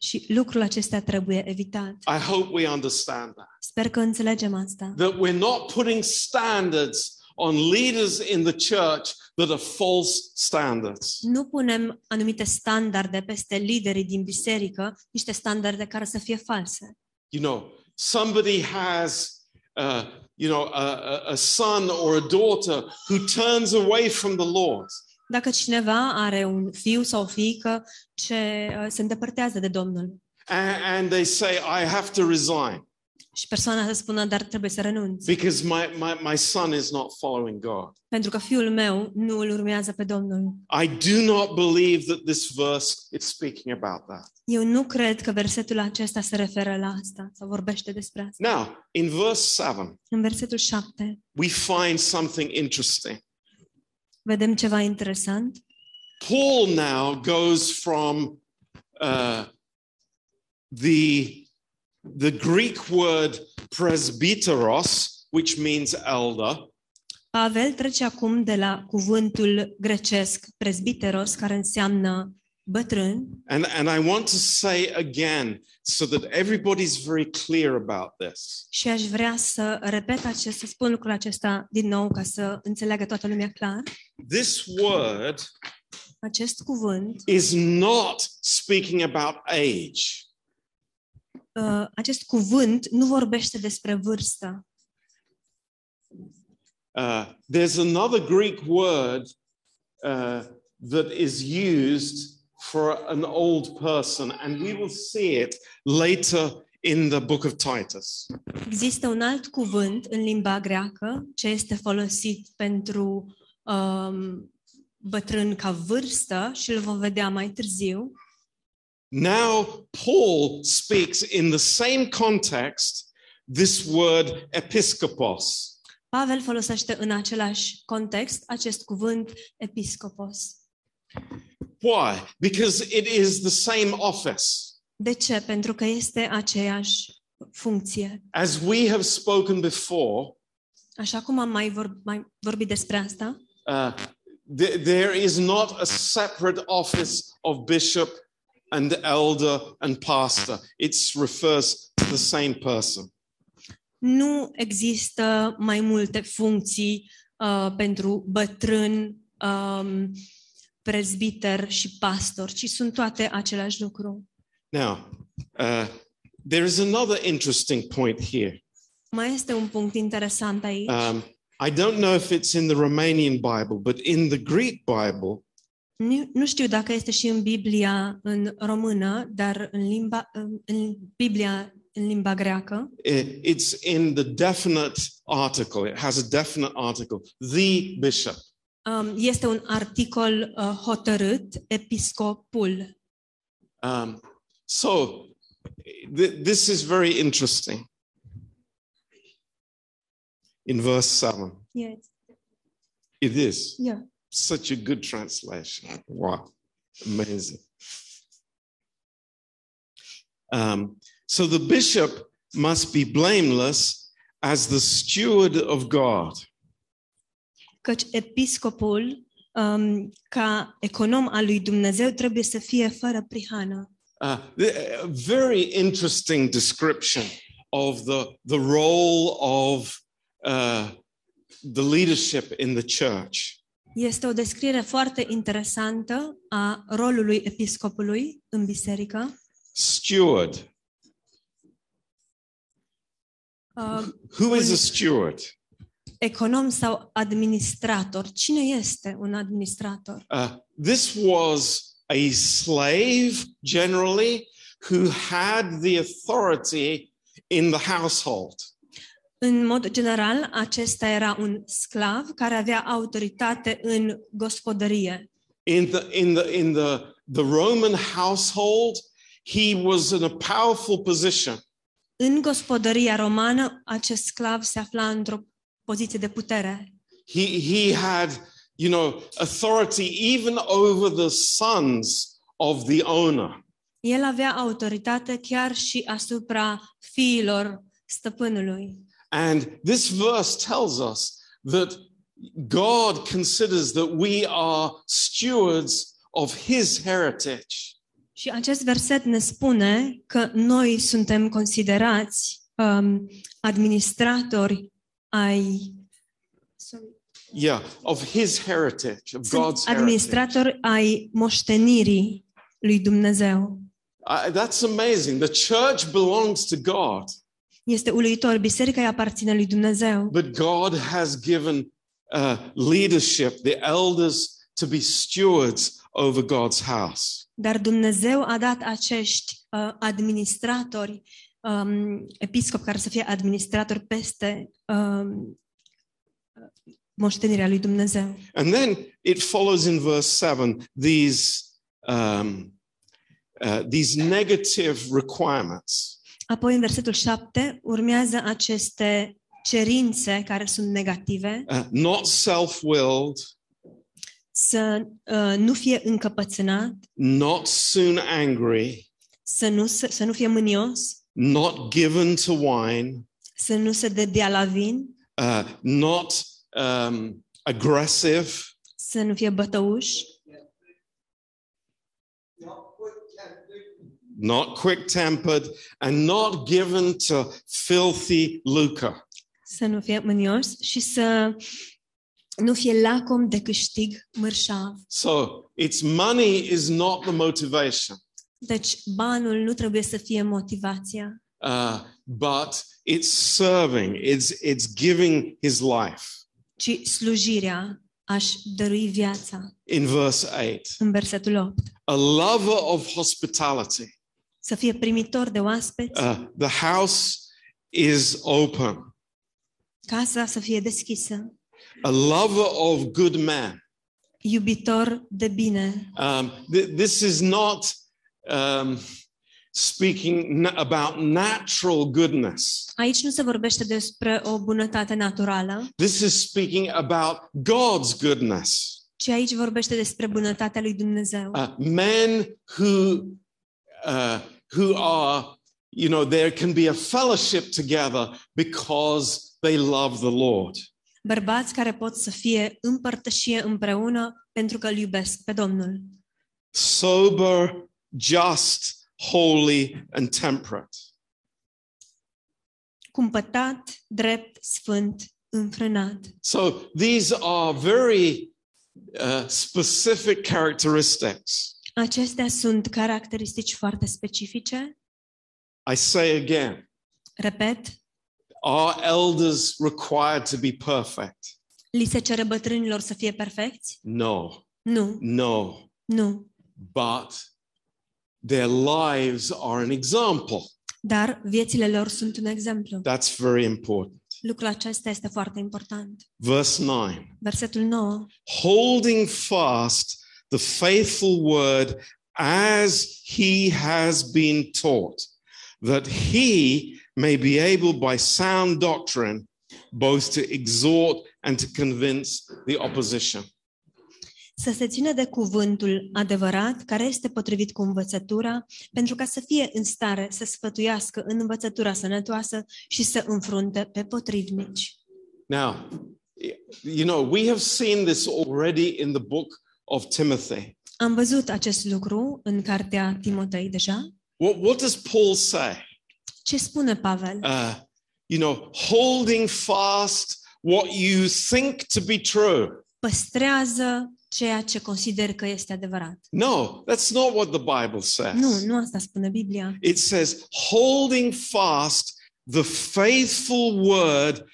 Și lucrul acesta trebuie evitat. I hope we understand that. Sper că înțelegem asta. That we're not putting standards on leaders in the church that are false standards. Nu punem anumite standarde peste liderii din biserică, niște standarde care să fie false. You know, somebody has uh, you know a, a son or a daughter who turns away from the Lord. Dacă cineva are un fiu sau o fiică ce se îndepărtează de Domnul. And, and they say I have to resign. Și persoana să spună, dar trebuie să renunț. Because my, my, my son is not following God. Pentru că fiul meu nu îl urmează pe Domnul. I do not believe that this verse is speaking about that. Eu nu cred că versetul acesta se referă la asta, sau vorbește despre asta. Now, in verse seven. În versetul șapte. We find something interesting. Vedem ceva interesant. Paul now goes from uh, the The Greek word presbyteros, which means elder. Pavel trece acum de la cuvântul grecesc presbyteros, care înseamnă bătrân. And, and I want to say again, so that everybody's very clear about this. Și aș vrea să repet acest, să spun lucrul acesta din nou, ca să înțeleagă toată lumea clar. This word Acest cuvânt is not speaking about age. Uh, acest cuvânt nu vorbește despre vârstă. Uh, there's another Greek word uh, that is used for an old person, and we will see it later in the book of Titus. Există un alt cuvânt în limba greacă ce este folosit pentru um, bătrân ca vârstă și îl vom vedea mai târziu. Now Paul speaks in the same context this word episkopos. Pavel folosește în același context acest cuvânt episcopos. Why? Because it is the same office. De ce? Pentru că este aceeași funcție. As we have spoken before, așa cum am mai, vor, mai vorbit despre asta, uh, th- there is not a separate office of bishop and elder and pastor. It refers to the same person. Nu există mai multe funcții uh, pentru bătrân, um, prezbiter și pastor, ci sunt toate același lucru. Now, uh, there is another interesting point here. Mai este un punct interesant aici. Um, I don't know if it's in the Romanian Bible, but in the Greek Bible, Nu, nu știu dacă este și în Biblia în română, dar în limba în Biblia în limba greacă. It's in the definite article. It has a definite article. The bishop. Um, este un articol uh, hotărât, episcopul. Um, so th- this is very interesting. In verse seven. Yes. It is. Yeah. Such a good translation. Wow. Amazing. Um, so the bishop must be blameless as the steward of God. căci episcopul, um, ca econom al lui Dumnezeu, trebuie să fie fără prihană. Uh, a very interesting description of the, the role of uh, the leadership in the church. Este o descriere foarte interesantă a rolului episcopului în biserică. Steward. Uh, Who is a steward? Econom sau administrator. Cine este un administrator? Uh, this was a slave, generally, who had the authority in the household. În mod general, acesta era un sclav care avea autoritate în gospodărie. In the in the in the the Roman household, he was in a powerful position. În gospodăria romană, acest sclav se afla într-o poziție de putere. He he had, you know, authority even over the sons of the owner. El avea autoritate chiar și asupra fiilor stăpânului. And this verse tells us that God considers that we are stewards of his heritage. Și acest verset ne spune că noi suntem considerați um, administratori ai sorry. Yeah, of his heritage, of God's heritage. Administratori ai moștenirii lui Dumnezeu. Uh, that's amazing. The church belongs to God. Este uluitor, biserica îi aparține lui Dumnezeu. But God has given uh, leadership, the elders, to be stewards over God's house. Dar Dumnezeu a dat acești uh, administratori, um, episcopi care să fie administratori peste um, moștenirea lui Dumnezeu. And then it follows in verse seven these um, uh, these negative requirements. Apoi în versetul șapte urmează aceste cerințe care sunt negative. Uh, not self-willed. Să uh, nu fie încăpățânat. Not soon angry. Să nu, să, să nu fie mânios. Not given to wine. Să nu se dedea la vin. Uh, not um, aggressive. Să nu fie bătăuș. Not quick-tempered and not given to filthy lucre. Să nu fie mânios și să nu fie lacom de câștig mărșav. So, it's money is not the motivation. Deci banul nu trebuie să fie motivația. Uh, but it's serving, it's it's giving his life. Ci slujirea, aș dărui viața. In verse eight. În versetul opt. A lover of hospitality. Să fie primitor de oaspeți. Uh, the house is open. Casa să fie deschisă. A lover of good men. Iubitor de bine. Um, th- this is not um, speaking na- about natural goodness. Aici nu se vorbește despre o bunătate naturală. This is speaking about God's goodness. Ci aici vorbește despre bunătatea lui Dumnezeu. Uh, men who Uh, who are, you know, there can be a fellowship together because they love the Lord. Bărbați care pot să fie împărtășie împreună pentru că îl iubesc pe Domnul. Sober, just, holy and temperate. Cumpătat, drept, sfânt, înfrânat. So these are very uh, specific characteristics. Acestea sunt caracteristici foarte specifice. I say again. Repet. Are elders required to be perfect? Li se cere bătrânilor să fie perfecți? No. Nu. No. Nu. But their lives are an example. Dar viețile lor sunt un exemplu. That's very important. Lucrul acesta este foarte important. Verse nouă. Versetul nouă. Holding fast the faithful word as he has been taught, that he may be able by sound doctrine both to exhort and to convince the opposition. Să se țină de cuvântul adevărat care este potrivit cu învățătura, pentru ca să fie în stare să sfătuiască în învățătura sănătoasă și să înfrunte pe potrivnici. Now, you know, we have seen this already in the book of Timothy. Am văzut acest lucru în cartea Timotei deja. What, what does Paul say? Ce spune Pavel? Uh, you know, holding fast what you think to be true. Păstrează ceea ce consider că este adevărat. No, that's not what the Bible says. Nu, nu asta spune Biblia. It says holding fast the faithful word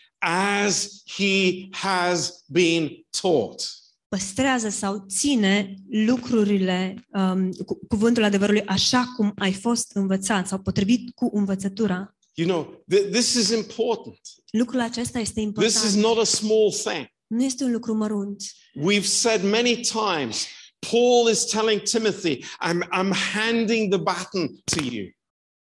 as he has been taught. Păstrează sau ține lucrurile, um, cu, cuvântul adevărului așa cum ai fost învățat sau potrivit cu învățătura. You know, th- this is important. Lucrul acesta este important. This is not a small thing. Nu este un lucru mărunt. We've said many times, Paul is telling Timothy, I'm, I'm handing the baton to you.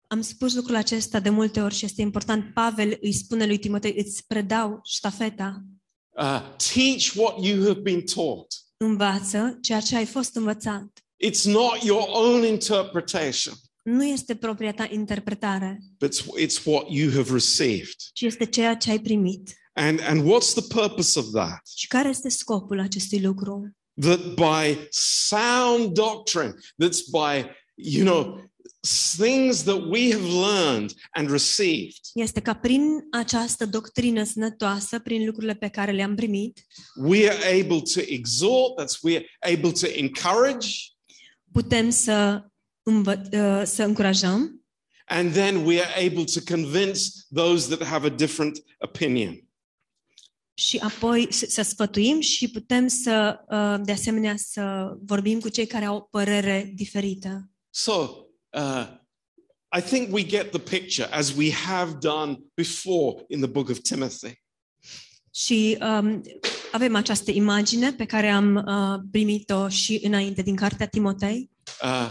Am spus lucrul acesta de multe ori și este important. Pavel îi spune lui Timotei, îți predau ștafeta. Uh, teach what you have been taught. Învață ceea ce ai fost învățat. It's not your own interpretation. Nu este propria ta interpretare. But it's what you have received. Ci este ceea ce ai primit. And and what's the purpose of that? Și care este scopul acestui lucru? That by sound doctrine, that's by, you know, things that we have learned and received. Este ca prin această doctrină sănătoasă, prin lucrurile pe care le-am primit, we are able to exhort, that's we are able to encourage. Putem să învă- să încurajăm. And then we are able to convince those that have a different opinion. Și apoi să sfătuim și putem să, de asemenea, să vorbim cu cei care au o părere diferită. So, uh, I think we get the picture as we have done before in the book of Timothy. Și um, avem această imagine pe care am uh, primit-o și înainte din cartea Timotei. Uh,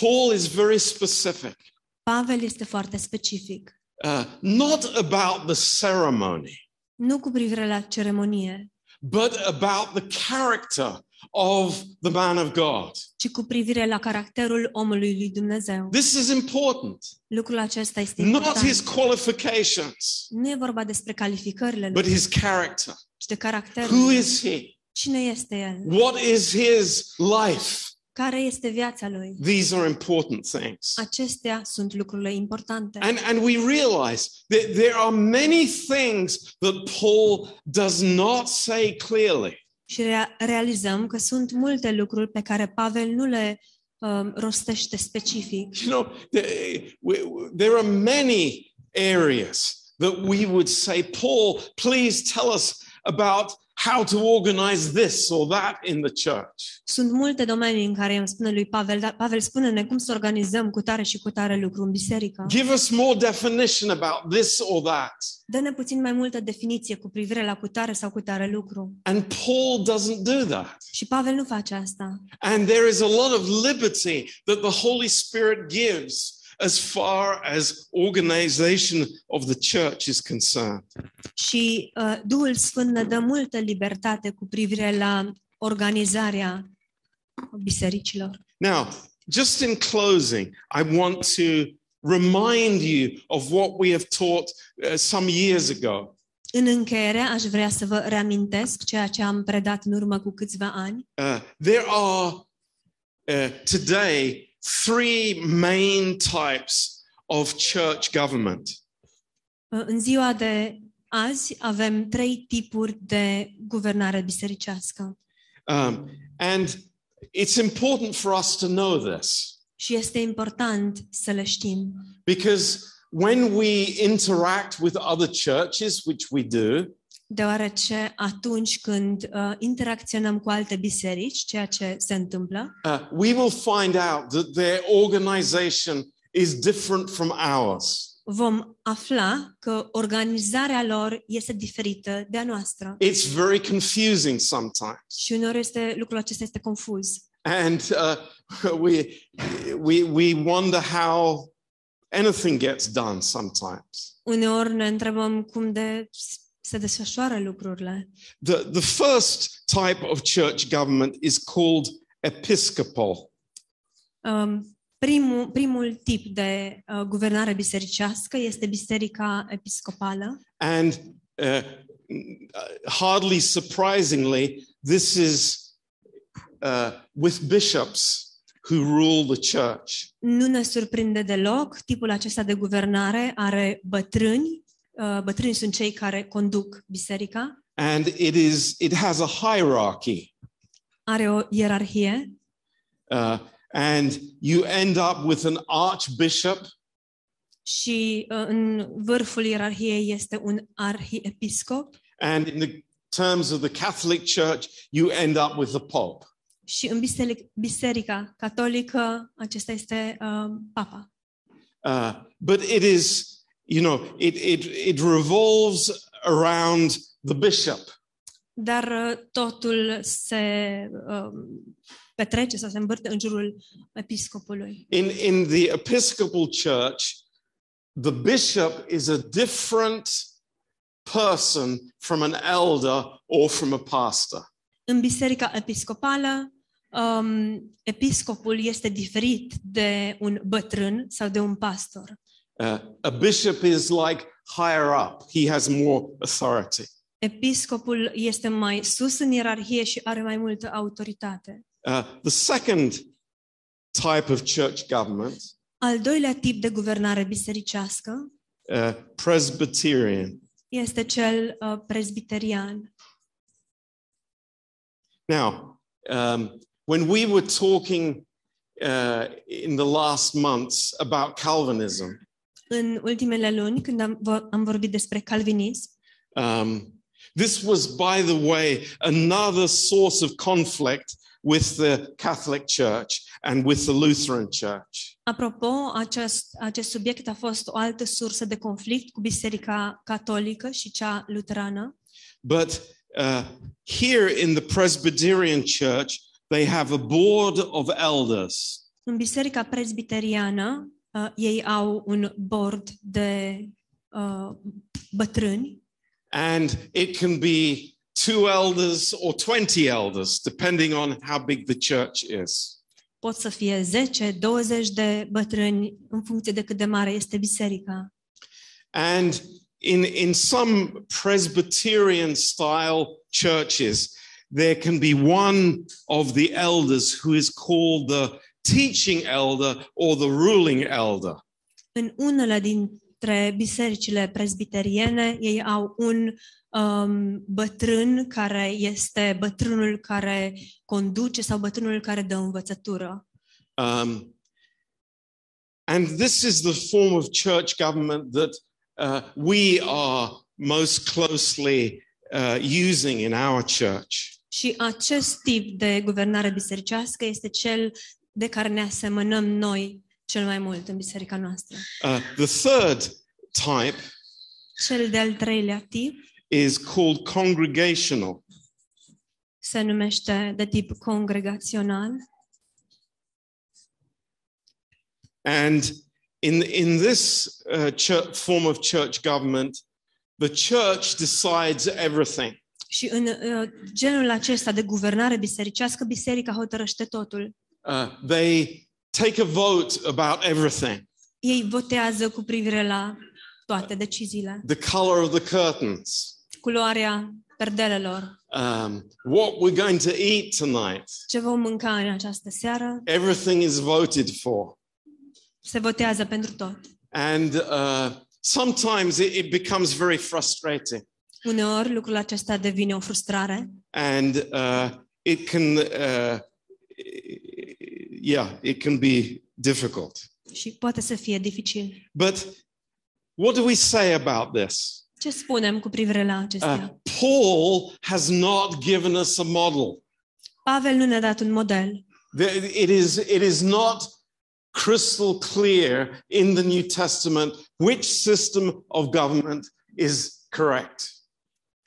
Paul is very specific. Pavel este foarte specific. Uh, not about the ceremony. Nu cu privire la ceremonie. But about the character of the man of God. Ci cu privire la caracterul omului lui Dumnezeu. This is important. Lucrul acesta este important. Not his qualifications. Nu e vorba despre calificările lui. But his character. Și de caracterul. Who is he? Cine este el? What is his life? Care este viața lui? These are important things. Acestea sunt lucrurile importante. And and we realize that there are many things that Paul does not say clearly. Și realizăm că sunt multe lucruri pe care Pavel nu le um, rostește specific. You know, there, we, there are many areas that we would say, Paul, please tell us about how to organize this or that in the church. Sunt multe domenii în care îmi spune lui Pavel, dar Pavel, spune-ne cum să organizăm cutare și cutare lucru în biserică. Give us more definition about this or that. Dă-ne puțin mai multă definiție cu privire la cutare sau cutare lucru. And Paul doesn't do that. Și Pavel nu face asta. And there is a lot of liberty that the Holy Spirit gives as far as organization of the church is concerned. Și uh, Duhul Sfânt ne dă multă libertate cu privire la organizarea bisericilor. Now, just in closing, I want to remind you of what we have taught uh, some years ago. În încheiere, aș vrea să vă reamintesc ceea ce am predat în urmă cu câțiva ani. Uh, there are uh, today three main types of church government. În ziua de azi avem trei tipuri de guvernare bisericească. Um, and it's important for us to know this. Și este important să le știm. Because when we interact with other churches, which we do, deoarece atunci când uh, interacționăm cu alte biserici, ceea ce se întâmplă, uh, we will find out that their organization is different from ours. Vom afla că organizarea lor este diferită de a noastră. It's very confusing sometimes. Și uneori este, lucrul acesta este confuz. And uh, we we we wonder how anything gets done sometimes. Uneori ne întrebăm cum de se desfășoară lucrurile. The, the first type of church government is called episcopal. Um, primul, primul tip de uh, guvernare bisericească este biserica episcopală. And uh, hardly surprisingly, this is uh, with bishops who rule the church. Nu ne surprinde deloc, tipul acesta de guvernare are bătrâni, uh, bătrâni sunt cei care conduc biserica. And it is it has a hierarchy. Are o ierarhie. Uh, and you end up with an archbishop. Și uh, în vârful ierarhiei este un arhiepiscop. And in the terms of the Catholic Church, you end up with the Pope. Și în biseric- biserica catolică acesta este uh, papa. Uh, but it is, you know, it it it revolves around the bishop. Dar uh, totul se uh, petrece sau se învârte în jurul episcopului. In in the Episcopal Church, the bishop is a different person from an elder or from a pastor. În biserica episcopală, um, episcopul este diferit de un bătrân sau de un pastor. Uh, a bishop is like higher up. He has more authority. Episcopul este mai sus în ierarhie și are mai multă autoritate. Uh, the second type of church government. Al doilea tip de guvernare bisericească uh, Presbyterian. Este cel uh, presbiterian. Now, um, when we were talking uh, in the last months about Calvinism, în ultimele luni, când am, am vorbit despre calvinism, um, this was, by the way, another source of conflict with the Catholic Church and with the Lutheran Church. Apropo, acest, acest subiect a fost o altă sursă de conflict cu biserica catolică și cea luterană. But uh, here in the Presbyterian Church, they have a board of elders. În biserica presbiteriană, uh, ei au un board de uh, bătrâni. And it can be two elders or twenty elders, depending on how big the church is. Pot să fie zece, douăzeci de bătrâni în funcție de cât de mare este biserica. And in in some Presbyterian style churches there can be one of the elders who is called the teaching elder or the ruling elder. În unele dintre bisericile presbiteriene ei au un um, bătrân care este bătrânul care conduce sau bătrânul care dă învățătură. Um, and this is the form of church government that uh, we are most closely uh, using in our church. Și acest tip de guvernare bisericească este cel de care ne asemănăm noi cel mai mult în biserica noastră. Uh, the third type, cel de-al treilea tip, is called congregational. Se numește de tip congregațional. And in in this uh, church, form of church government, the church decides everything. Și în uh, genul acesta de guvernare bisericească, biserica hotărăște totul. Uh, they take a vote about everything. Ei votează cu privire la toate deciziile. The color of the curtains. Culoarea perdelelor. Um, what we're going to eat tonight. Ce vom mânca în această seară? Everything is voted for. Se votează pentru tot. And uh, sometimes it, it becomes very frustrating. Uneori lucrul acesta devine o frustrare. And uh, it can, uh, yeah, it can be difficult. Și poate să fie dificil. But what do we say about this? Ce spunem cu privire la acestea? Uh, Paul has not given us a model. Pavel nu ne-a dat un model. It is it is not crystal clear in the New Testament which system of government is correct.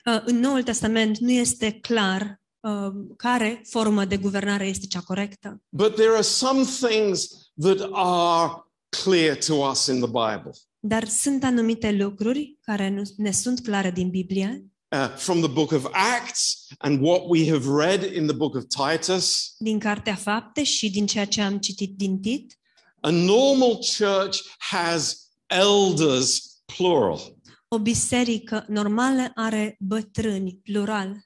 Uh, în Noul Testament nu este clar uh, care formă de guvernare este cea corectă. But there are some things that are clear to us in the Bible. Dar sunt anumite lucruri care nu ne sunt clare din Biblie. Uh, from the book of Acts and what we have read in the book of Titus. Din Cartea Fapte și din ceea ce am citit din Tit. A normal church has elders plural. O biserică normală are bătrâni, plural.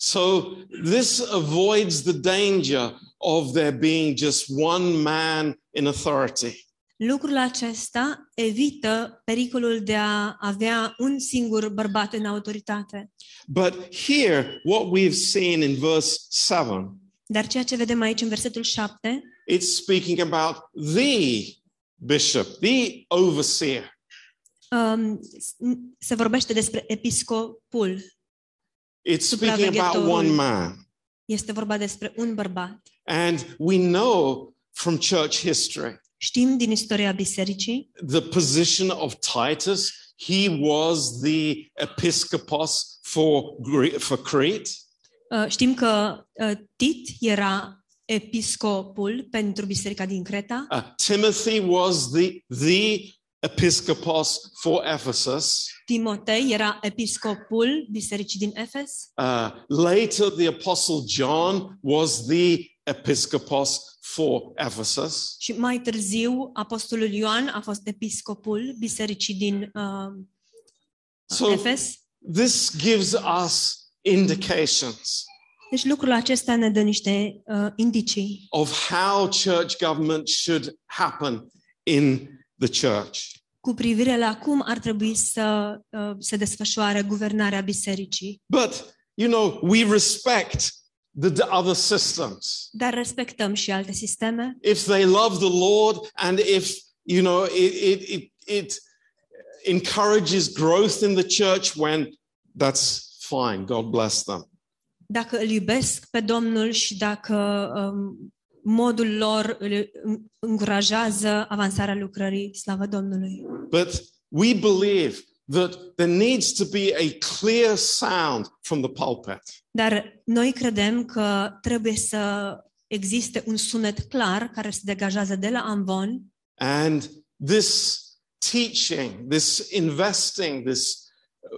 So this avoids the danger of there being just one man in authority. Lucrul acesta evită pericolul de a avea un singur bărbat în autoritate. But here what we've seen in verse seven. Dar ceea ce vedem aici în versetul șapte, it's speaking about the bishop, the overseer. Um, se vorbește despre episcopul. It's speaking about one man. Este vorba despre un bărbat. And we know from church history. Știm din istoria bisericii. The position of Titus, he was the episcopos for for Crete. Uh, știm că uh, Tit era episcopul pentru biserica din Creta. Uh, Timothy was the the episcopos for Ephesus. Timotei era episcopul bisericii din Efes. Uh, later the Apostle John was the episcopos for Ephesus. Și mai târziu apostolul Ioan a fost episcopul bisericii din uh, so, Efes. This gives us indications. Deci lucrul acesta ne dă niște uh, indicii of how church government should happen in the church. Cu privire la cum ar trebui să uh, se desfășoare guvernarea bisericii. But you know, we respect the, the other systems. Dar respectăm și alte sisteme. If they love the Lord and if you know it it it, it encourages growth in the church, when that's fine, God bless them. Dacă îl iubesc pe Domnul și dacă um, modul lor îl încurajează avansarea lucrării, slavă Domnului. But we believe that there needs to be a clear sound from the pulpit. Dar noi credem că trebuie să existe un sunet clar care se degajează de la amvon. And this teaching, this investing, this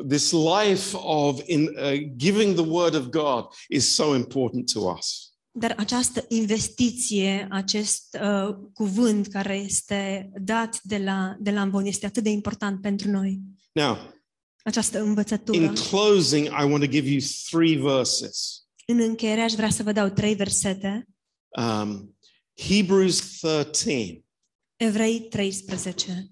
This life of in, uh, giving the word of God is so important to us. Dar această investiție, acest uh, cuvânt care este dat de la de la amvon este atât de important pentru noi. Now, această învățătură. In closing, I want to give you three verses. În încheiere aș vrea să vă dau trei versete. Um, Hebrews thirteen. Evrei treisprezece.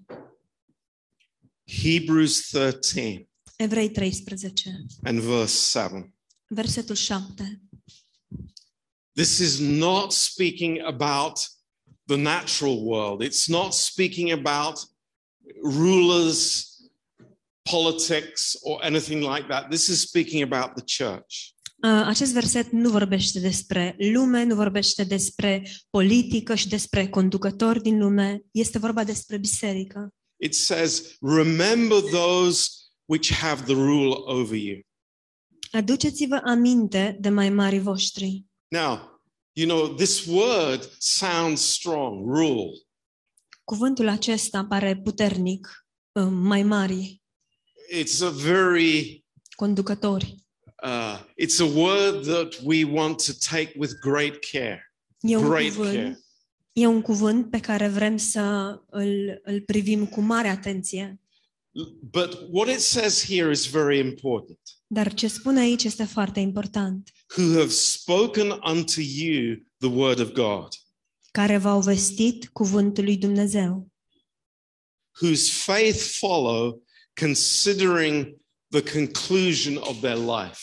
Hebrews thirteen. Evrei treisprezece. And verse seven. Versetul șapte. This is not speaking about the natural world. It's not speaking about rulers, politics or anything like that. This is speaking about the church. Uh, acest verset nu vorbește despre lume, nu vorbește despre politică și despre conducători din lume. Este vorba despre biserică. It says, remember those which have the rule over you. Aduceți-vă aminte de mai mari voștri. Now, you know, this word sounds strong, rule. Cuvântul acesta pare puternic, mai mari. It's a very conducători. Uh, it's a word that we want to take with great care. E un great cuvânt, care. E un cuvânt pe care vrem să îl, îl privim cu mare atenție. But what it says here is very important. Dar ce spune aici este foarte important. Who have spoken unto you the word of God. Care v-au vestit cuvântul lui Dumnezeu. Whose faith follow considering the conclusion of their life.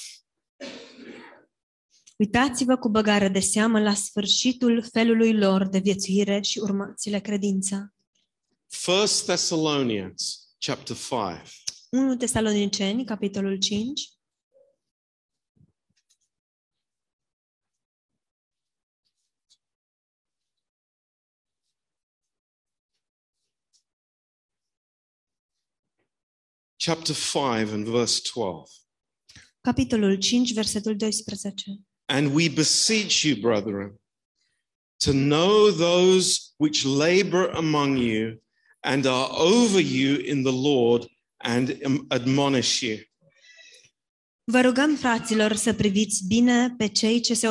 Uitați-vă cu băgare de seamă la sfârșitul felului lor de viețuire și urmați-le credința. First Thessalonians chapter five. Întâi Tesaloniceni, capitolul cinci. Chapter five and verse twelve. Capitolul cinci, versetul doisprezece. And we beseech you, brethren, to know those which labor among you and are over you in the Lord and admonish you. Vă rugăm, fraților, să priviți bine pe cei ce se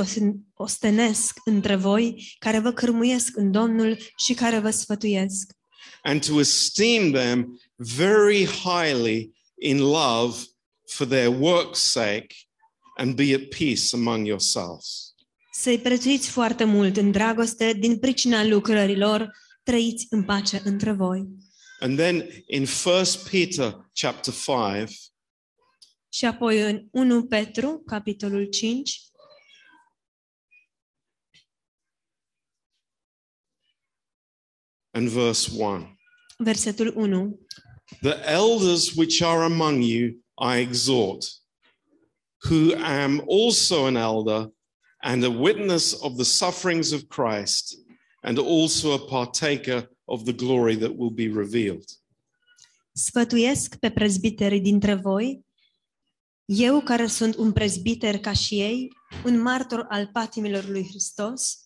ostenesc între voi, care vă cârmuiesc în Domnul și care vă sfătuiesc. And to esteem them very highly in love for their work's sake and be at peace among yourselves. Să-i prețuiți foarte mult în dragoste, din pricina lucrărilor, trăiți în pace între voi. And then in First Peter chapter five, și apoi în întâi Petru, capitolul cinci, and verse one. Versetul unu. The elders which are among you I exhort, who am also an elder and a witness of the sufferings of Christ, and also a partaker of the glory that will be revealed. Sfătuiesc pe prezbiterii dintre voi, eu care sunt un prezbiter ca și ei, un martor al patimilor lui Hristos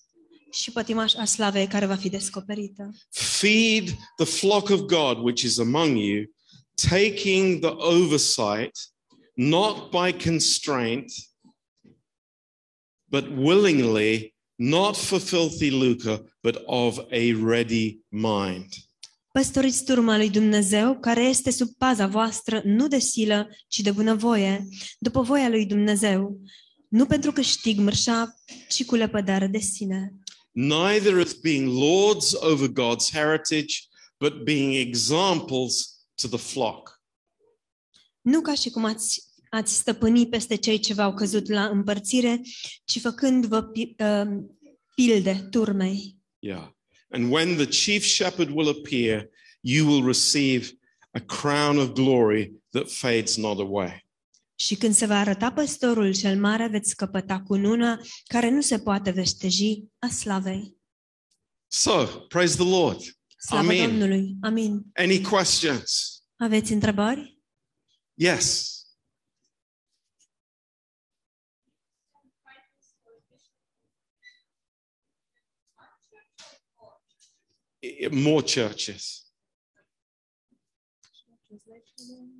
și pătimaș a slavei care va fi descoperită. Feed the flock of God which is among you, taking the oversight, not by constraint, but willingly, not for filthy lucre, but of a ready mind. Păstoriți turma lui Dumnezeu, care este sub paza voastră, nu de silă, ci de bunăvoie, după voia lui Dumnezeu, nu pentru câștig mărșav, ci cu lepădare de sine. Neither as being lords over God's heritage, but being examples to the flock. Nu ca și cum ați Ați stăpâni peste cei ce v-au căzut la împărțire, ci făcând-vă pilde turmei. Yeah. And when the chief shepherd will appear, you will receive a crown of glory that fades not away. Și când se va arăta păstorul cel mare, veți căpăta cununa care nu se poate veșteji a slavei. So, praise the Lord. Slavă Domnului. Amin. Any questions? Aveți întrebări? Yes. More churches.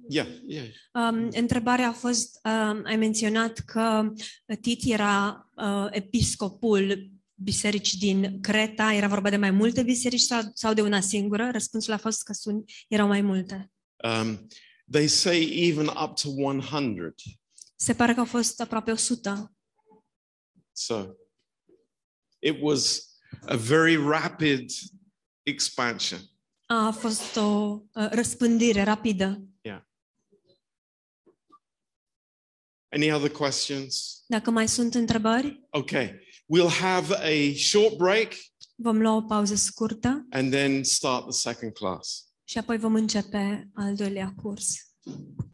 Yeah, yeah. Um, întrebarea a fost, um, ai menționat că Tit era uh, episcopul bisericii din Creta, era vorba de mai multe biserici sau, sau de una singură? Răspunsul a fost că sunt, erau mai multe. Um, they say even up to one hundred. Se pare că au fost aproape o sută. So, it was a very rapid expansion. A fost o răspândire rapidă. Yeah. Any other questions? Dacă mai sunt întrebări? Okay. We'll have a short break. Vom lua o pauză scurtă. And then start the second class. Și apoi vom începe al doilea curs.